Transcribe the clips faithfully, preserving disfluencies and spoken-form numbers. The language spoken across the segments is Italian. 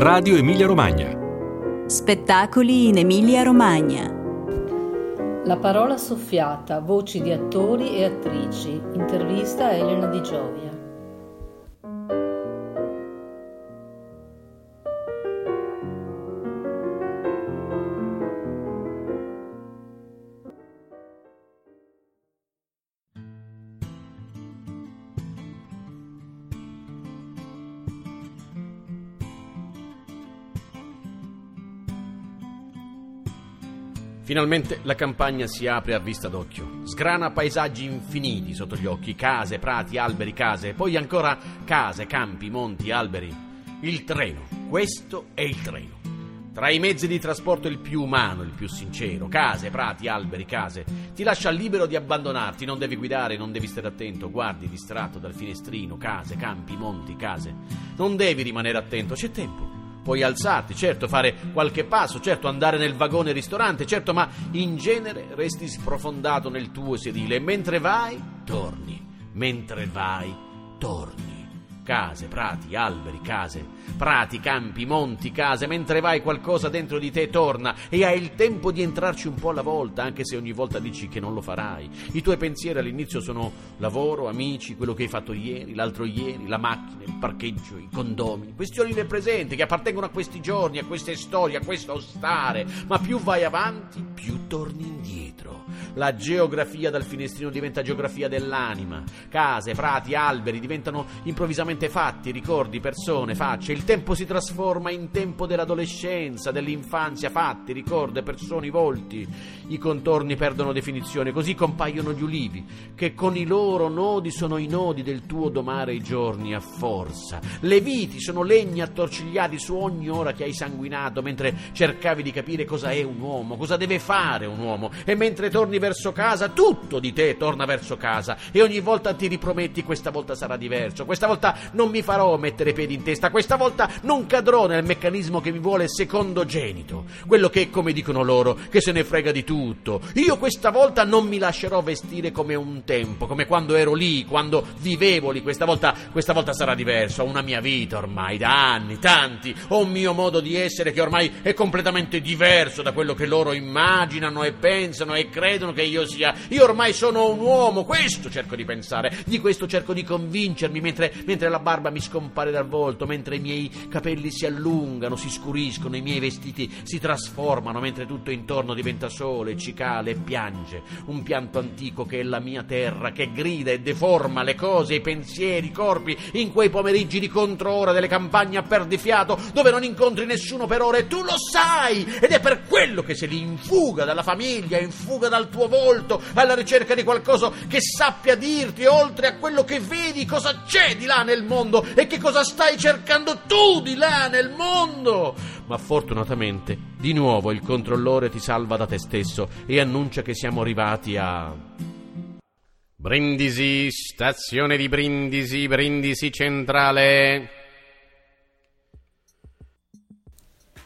Radio Emilia Romagna. Spettacoli in Emilia Romagna. La parola soffiata, voci di attori e attrici. Intervista a Elena Di Gioia. Finalmente la campagna si apre a vista d'occhio. Sgrana paesaggi infiniti sotto gli occhi, case, prati, alberi, case, poi ancora case, campi, monti, alberi. Il treno, questo è il treno. Tra i mezzi di trasporto il più umano, il più sincero, case, prati, alberi, case. Ti lascia libero di abbandonarti, non devi guidare, non devi stare attento, guardi distratto dal finestrino, case, campi, monti, case. Non devi rimanere attento, c'è tempo. Puoi alzarti, certo, fare qualche passo, certo, andare nel vagone ristorante, certo, ma in genere resti sprofondato nel tuo sedile e mentre vai, torni, mentre vai, torni. Case, prati, alberi, case, prati, campi, monti, case, mentre vai qualcosa dentro di te torna e hai il tempo di entrarci un po' alla volta, anche se ogni volta dici che non lo farai. I tuoi pensieri all'inizio sono lavoro, amici, quello che hai fatto ieri, l'altro ieri, la macchina, il parcheggio, i condomini, questioni del presente che appartengono a questi giorni, a queste storie, a questo stare, ma più vai avanti, più torni indietro. La geografia dal finestrino diventa geografia dell'anima. Case, prati, alberi diventano improvvisamente fatti, ricordi, persone, facce. Il tempo si trasforma in tempo dell'adolescenza, dell'infanzia, fatti, ricordi, persone, volti. I contorni perdono definizione, così compaiono gli ulivi, che con i loro nodi sono i nodi del tuo domare i giorni a forza. Le viti sono legni attorcigliati su ogni ora che hai sanguinato, mentre cercavi di capire cosa è un uomo, cosa deve fare un uomo. E mentre torni verso casa, tutto di te torna verso casa e ogni volta ti riprometti: questa volta sarà diverso, questa volta non mi farò mettere i piedi in testa, questa volta non cadrò nel meccanismo che mi vuole secondogenito, quello che, come dicono loro, che se ne frega di tutto. Io questa volta non mi lascerò vestire come un tempo, come quando ero lì, quando vivevo lì. Questa volta, questa volta sarà diverso. Ho una mia vita ormai, da anni, tanti, ho un mio modo di essere che ormai è completamente diverso da quello che loro immaginano e pensano e credono che io sia. Io ormai sono un uomo, questo cerco di pensare, di questo cerco di convincermi, mentre, mentre la barba mi scompare dal volto, mentre i miei capelli si allungano, si scuriscono, i miei vestiti si trasformano, mentre tutto intorno diventa sole, cicale e piange. Un pianto antico che è la mia terra, che grida e deforma le cose, i pensieri, i corpi, in quei pomeriggi di controora delle campagne a perdifiato, dove non incontri nessuno per ore, tu lo sai, ed è per quello che sei lì in fuga dalla famiglia, in fuga dal tuo volto, alla ricerca di qualcosa che sappia dirti, oltre a quello che vedi, cosa c'è di là nel mondo e che cosa stai cercando tu di là nel mondo. Ma fortunatamente di nuovo il controllore ti salva da te stesso e annuncia che siamo arrivati a Brindisi, stazione di Brindisi, Brindisi centrale.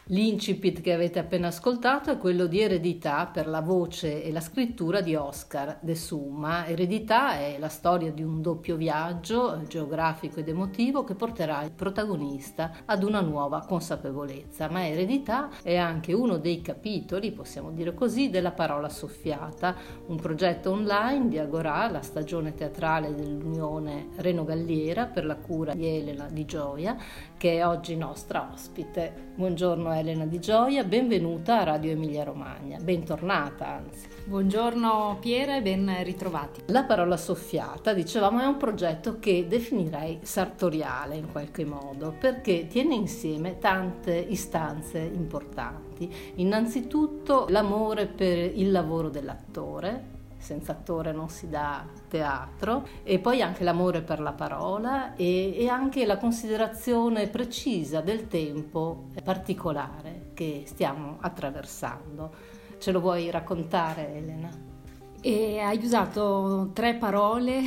L'incipit che avete appena ascoltato è quello di Eredità, per la voce e la scrittura di Oscar De Summa. Eredità è la storia di un doppio viaggio geografico ed emotivo che porterà il protagonista ad una nuova consapevolezza, ma Eredità è anche uno dei capitoli, possiamo dire così, della parola soffiata, un progetto online di Agorà, la stagione teatrale dell'Unione Reno Galliera, per la cura di Elena Di Gioia, che è oggi nostra ospite. Buongiorno Elena Di Gioia, benvenuta a Radio Emilia Romagna, bentornata anzi. Buongiorno Piera e ben ritrovati. La parola soffiata, dicevamo, è un progetto che definirei sartoriale in qualche modo, perché tiene insieme tante istanze importanti. Innanzitutto l'amore per il lavoro dell'attore, senza attore non si dà teatro, e poi anche l'amore per la parola e, e anche la considerazione precisa del tempo particolare che stiamo attraversando. Ce lo vuoi raccontare, Elena? E hai usato tre parole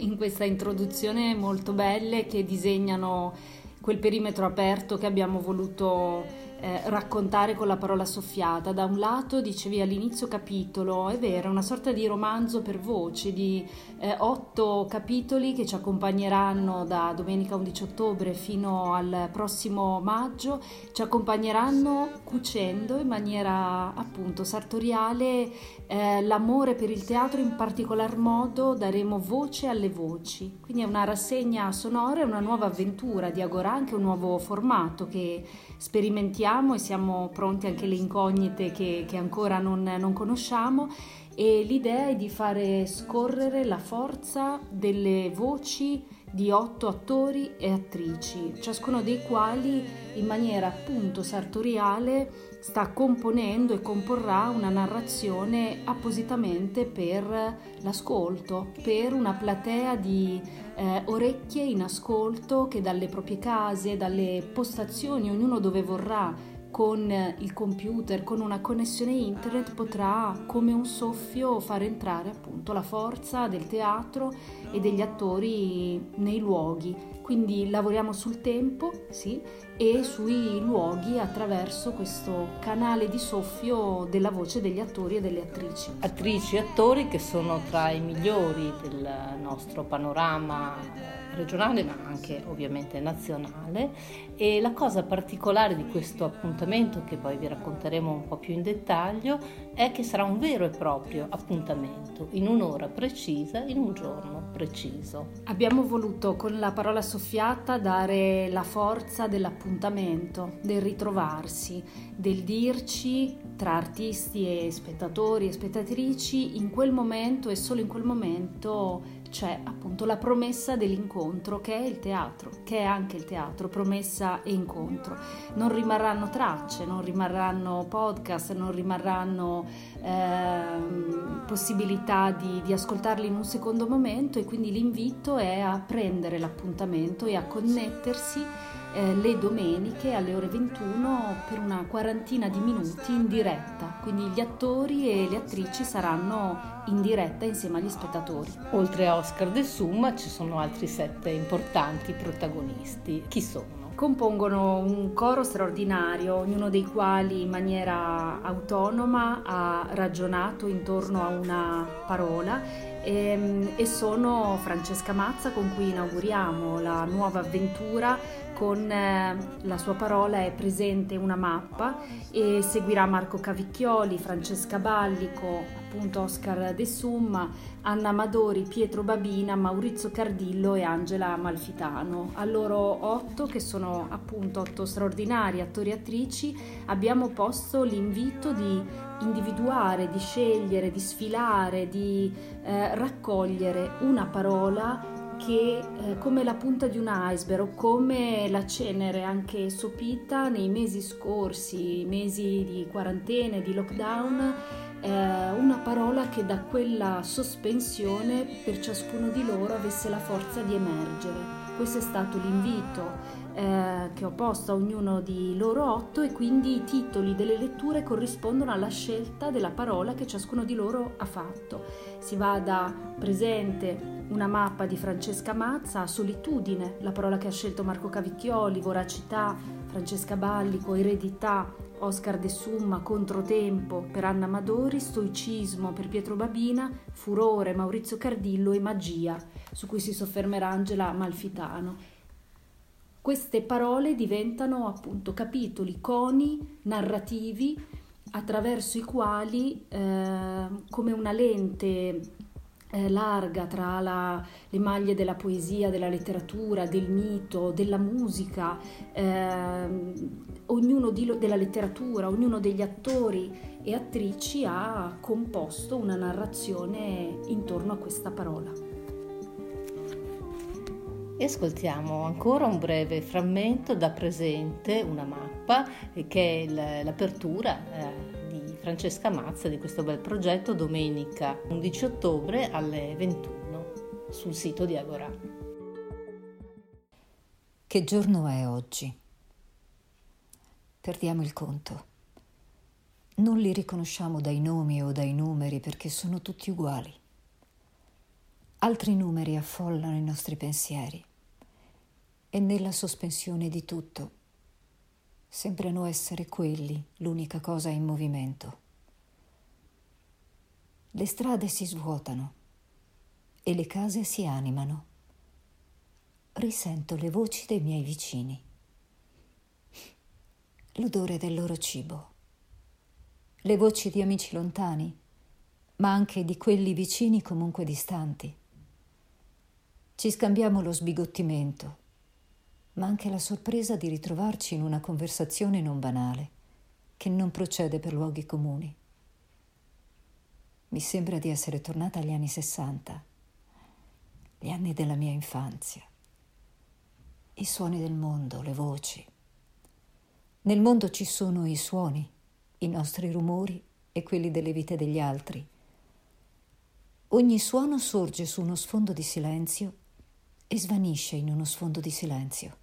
in questa introduzione molto belle che disegnano quel perimetro aperto che abbiamo voluto eh, raccontare con la parola soffiata. Da un lato, dicevi all'inizio capitolo, è vero, una sorta di romanzo per voci di eh, otto capitoli che ci accompagneranno da domenica undici ottobre fino al prossimo maggio, ci accompagneranno cucendo in maniera appunto sartoriale eh, l'amore per il teatro. In particolar modo daremo voce alle voci, quindi è una rassegna sonora, è una nuova avventura di Agorà, anche un nuovo formato che sperimentiamo e siamo pronti anche alle incognite che, che ancora non, non conosciamo, e l'idea è di fare scorrere la forza delle voci di otto attori e attrici, ciascuno dei quali in maniera appunto sartoriale sta componendo e comporrà una narrazione appositamente per l'ascolto, per una platea di eh, orecchie in ascolto che dalle proprie case, dalle postazioni, ognuno dove vorrà, con il computer, con una connessione internet, potrà come un soffio far entrare appunto la forza del teatro e degli attori nei luoghi. Quindi lavoriamo sul tempo, sì, e sui luoghi attraverso questo canale di soffio della voce degli attori e delle attrici. Attrici e attori che sono tra i migliori del nostro panorama regionale, ma anche ovviamente nazionale, e la cosa particolare di questo appuntamento, che poi vi racconteremo un po' più in dettaglio, è che sarà un vero e proprio appuntamento in un'ora precisa, in un giorno preciso. Abbiamo voluto con la parola soffiata dare la forza dell'appuntamento, del ritrovarsi, del dirci tra artisti e spettatori e spettatrici in quel momento, e solo in quel momento c'è appunto la promessa dell'incontro, che è il teatro, che è anche il teatro, promessa e incontro. Non rimarranno tracce, non rimarranno podcast, non rimarranno eh, possibilità di, di ascoltarli in un secondo momento, e quindi l'invito è a prendere l'appuntamento e a connettersi eh, le domeniche alle ore ventuno per una quarantina di minuti in diretta, quindi gli attori e le attrici saranno in diretta insieme agli spettatori. Oltre a Oscar De Summa ci sono altri sette importanti protagonisti. Chi sono? Compongono un coro straordinario, ognuno dei quali in maniera autonoma ha ragionato intorno a una parola, e, e sono Francesca Mazza, con cui inauguriamo la nuova avventura. Con la sua parola è presente una mappa, e seguirà Marco Cavicchioli, Francesca Ballico, appunto Oscar De Summa, Anna Madori, Pietro Babina, Maurizio Cardillo e Angela Malfitano. A loro otto, che sono appunto otto straordinari attori e attrici, abbiamo posto l'invito di individuare, di scegliere, di sfilare, di eh, raccogliere una parola che eh, come la punta di un iceberg, o come la cenere anche sopita nei mesi scorsi, mesi di quarantene, di lockdown, eh, una parola che da quella sospensione per ciascuno di loro avesse la forza di emergere. Questo è stato l'invito eh, che ho posto a ognuno di loro otto, e quindi i titoli delle letture corrispondono alla scelta della parola che ciascuno di loro ha fatto. Si va da presente, una mappa di Francesca Mazza, a solitudine, la parola che ha scelto Marco Cavicchioli, voracità, Francesca Ballico, eredità, Oscar De Summa, controtempo per Anna Madori, stoicismo per Pietro Babina, furore Maurizio Cardillo e magia, su cui si soffermerà Angela Malfitano. Queste parole diventano appunto capitoli, coni narrativi attraverso i quali, eh, come una lente larga tra la, le maglie della poesia, della letteratura, del mito, della musica, eh, ognuno di, della letteratura, ognuno degli attori e attrici ha composto una narrazione intorno a questa parola. E ascoltiamo ancora un breve frammento da presente, una mappa, che è l'apertura eh, Francesca Mazza di questo bel progetto, domenica undici ottobre alle ventuno sul sito di Agorà. Che giorno è oggi? Perdiamo il conto. Non li riconosciamo dai nomi o dai numeri perché sono tutti uguali. Altri numeri affollano i nostri pensieri, e nella sospensione di tutto sembrano essere quelli l'unica cosa in movimento. Le strade si svuotano e le case si animano. Risento le voci dei miei vicini, l'odore del loro cibo, le voci di amici lontani, ma anche di quelli vicini comunque distanti. Ci scambiamo lo sbigottimento, ma anche la sorpresa di ritrovarci in una conversazione non banale, che non procede per luoghi comuni. Mi sembra di essere tornata agli anni sessanta, gli anni della mia infanzia. I suoni del mondo, le voci. Nel mondo ci sono i suoni, i nostri rumori e quelli delle vite degli altri. Ogni suono sorge su uno sfondo di silenzio e svanisce in uno sfondo di silenzio.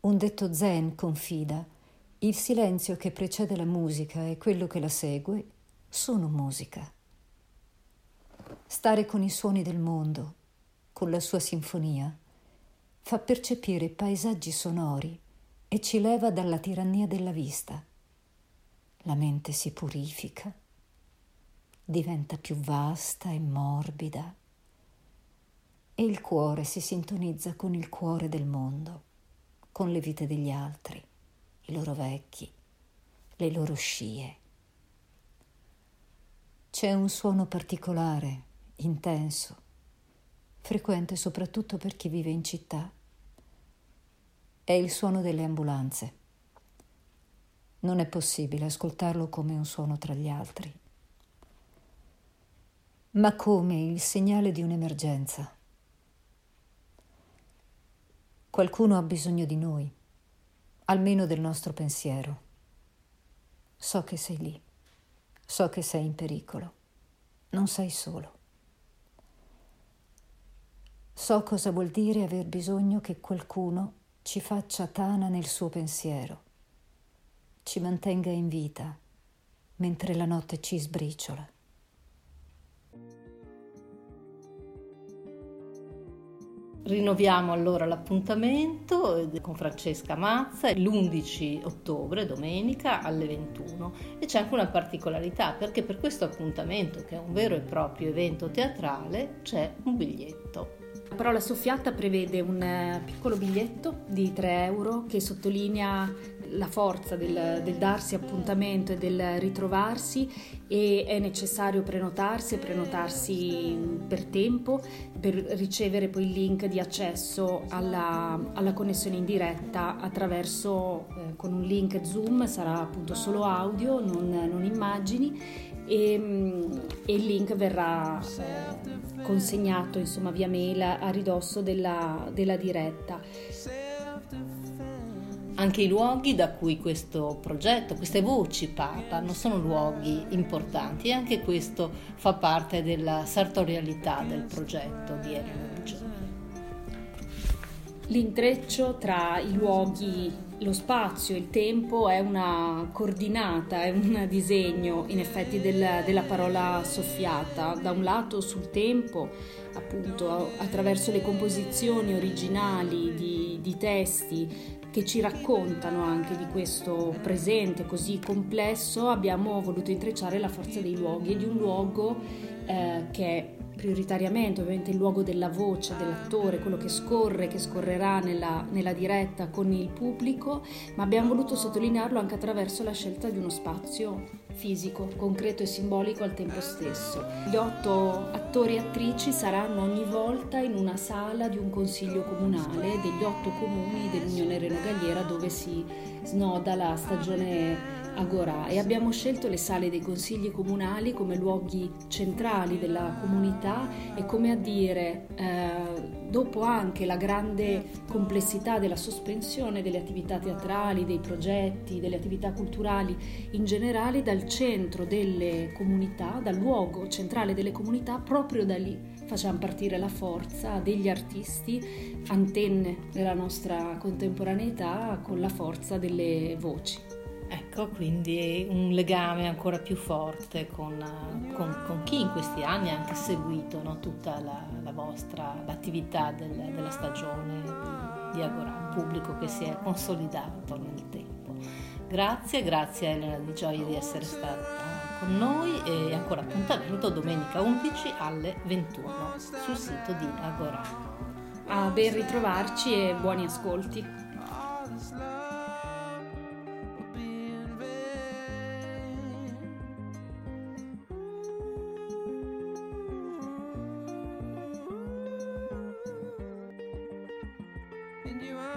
Un detto zen confida: il silenzio che precede la musica e quello che la segue sono musica. Stare con i suoni del mondo, con la sua sinfonia, fa percepire paesaggi sonori e ci leva dalla tirannia della vista. La mente si purifica, diventa più vasta e morbida e il cuore si sintonizza con il cuore del mondo, con le vite degli altri, i loro vecchi, le loro scie. C'è un suono particolare, intenso, frequente soprattutto per chi vive in città. È il suono delle ambulanze. Non è possibile ascoltarlo come un suono tra gli altri, ma come il segnale di un'emergenza. Qualcuno ha bisogno di noi, almeno del nostro pensiero. So che sei lì. So che sei in pericolo, non sei solo. So cosa vuol dire aver bisogno che qualcuno ci faccia tana nel suo pensiero, ci mantenga in vita mentre la notte ci sbriciola. Rinnoviamo allora l'appuntamento con Francesca Mazza l'undici ottobre, domenica, alle ventuno. E c'è anche una particolarità, perché per questo appuntamento, che è un vero e proprio evento teatrale, c'è un biglietto. La parola soffiata prevede un piccolo biglietto di tre euro che sottolinea la forza del, del darsi appuntamento e del ritrovarsi, e è necessario prenotarsi e prenotarsi per tempo per ricevere poi il link di accesso alla, alla connessione in diretta attraverso eh, con un link Zoom. Sarà appunto solo audio, non, non immagini, e, e il link verrà eh, consegnato insomma via mail a ridosso della, della diretta. Anche i luoghi da cui questo progetto, queste voci partano, sono luoghi importanti, e anche questo fa parte della sartorialità del progetto di Elena Di Gioia. L'intreccio tra i luoghi, lo spazio e il tempo è una coordinata, è un disegno in effetti del, della parola soffiata. Da un lato sul tempo, appunto attraverso le composizioni originali di, di testi che ci raccontano anche di questo presente così complesso, abbiamo voluto intrecciare la forza dei luoghi e di un luogo eh, che è prioritariamente ovviamente il luogo della voce, dell'attore, quello che scorre, che scorrerà nella, nella diretta con il pubblico, ma abbiamo voluto sottolinearlo anche attraverso la scelta di uno spazio fisico, concreto e simbolico al tempo stesso. Gli otto attori e attrici saranno ogni volta in una sala di un consiglio comunale degli otto comuni dell'Unione Reno Galliera, dove si snoda la stagione Agorà, e abbiamo scelto le sale dei consigli comunali come luoghi centrali della comunità e, come a dire, eh, dopo anche la grande complessità della sospensione delle attività teatrali, dei progetti, delle attività culturali in generale, dal centro delle comunità, dal luogo centrale delle comunità, proprio da lì facciamo partire la forza degli artisti, antenne della nostra contemporaneità, con la forza delle voci. Ecco, quindi un legame ancora più forte con, con, con chi in questi anni ha anche seguito, no, tutta la, la vostra l'attività del, della stagione di Agorà, un pubblico che si è consolidato nel tempo. Grazie, grazie a Elena Di Gioia di essere stata con noi e ancora appuntamento domenica undici alle ventuno sul sito di Agorà. A ben ritrovarci e buoni ascolti. You are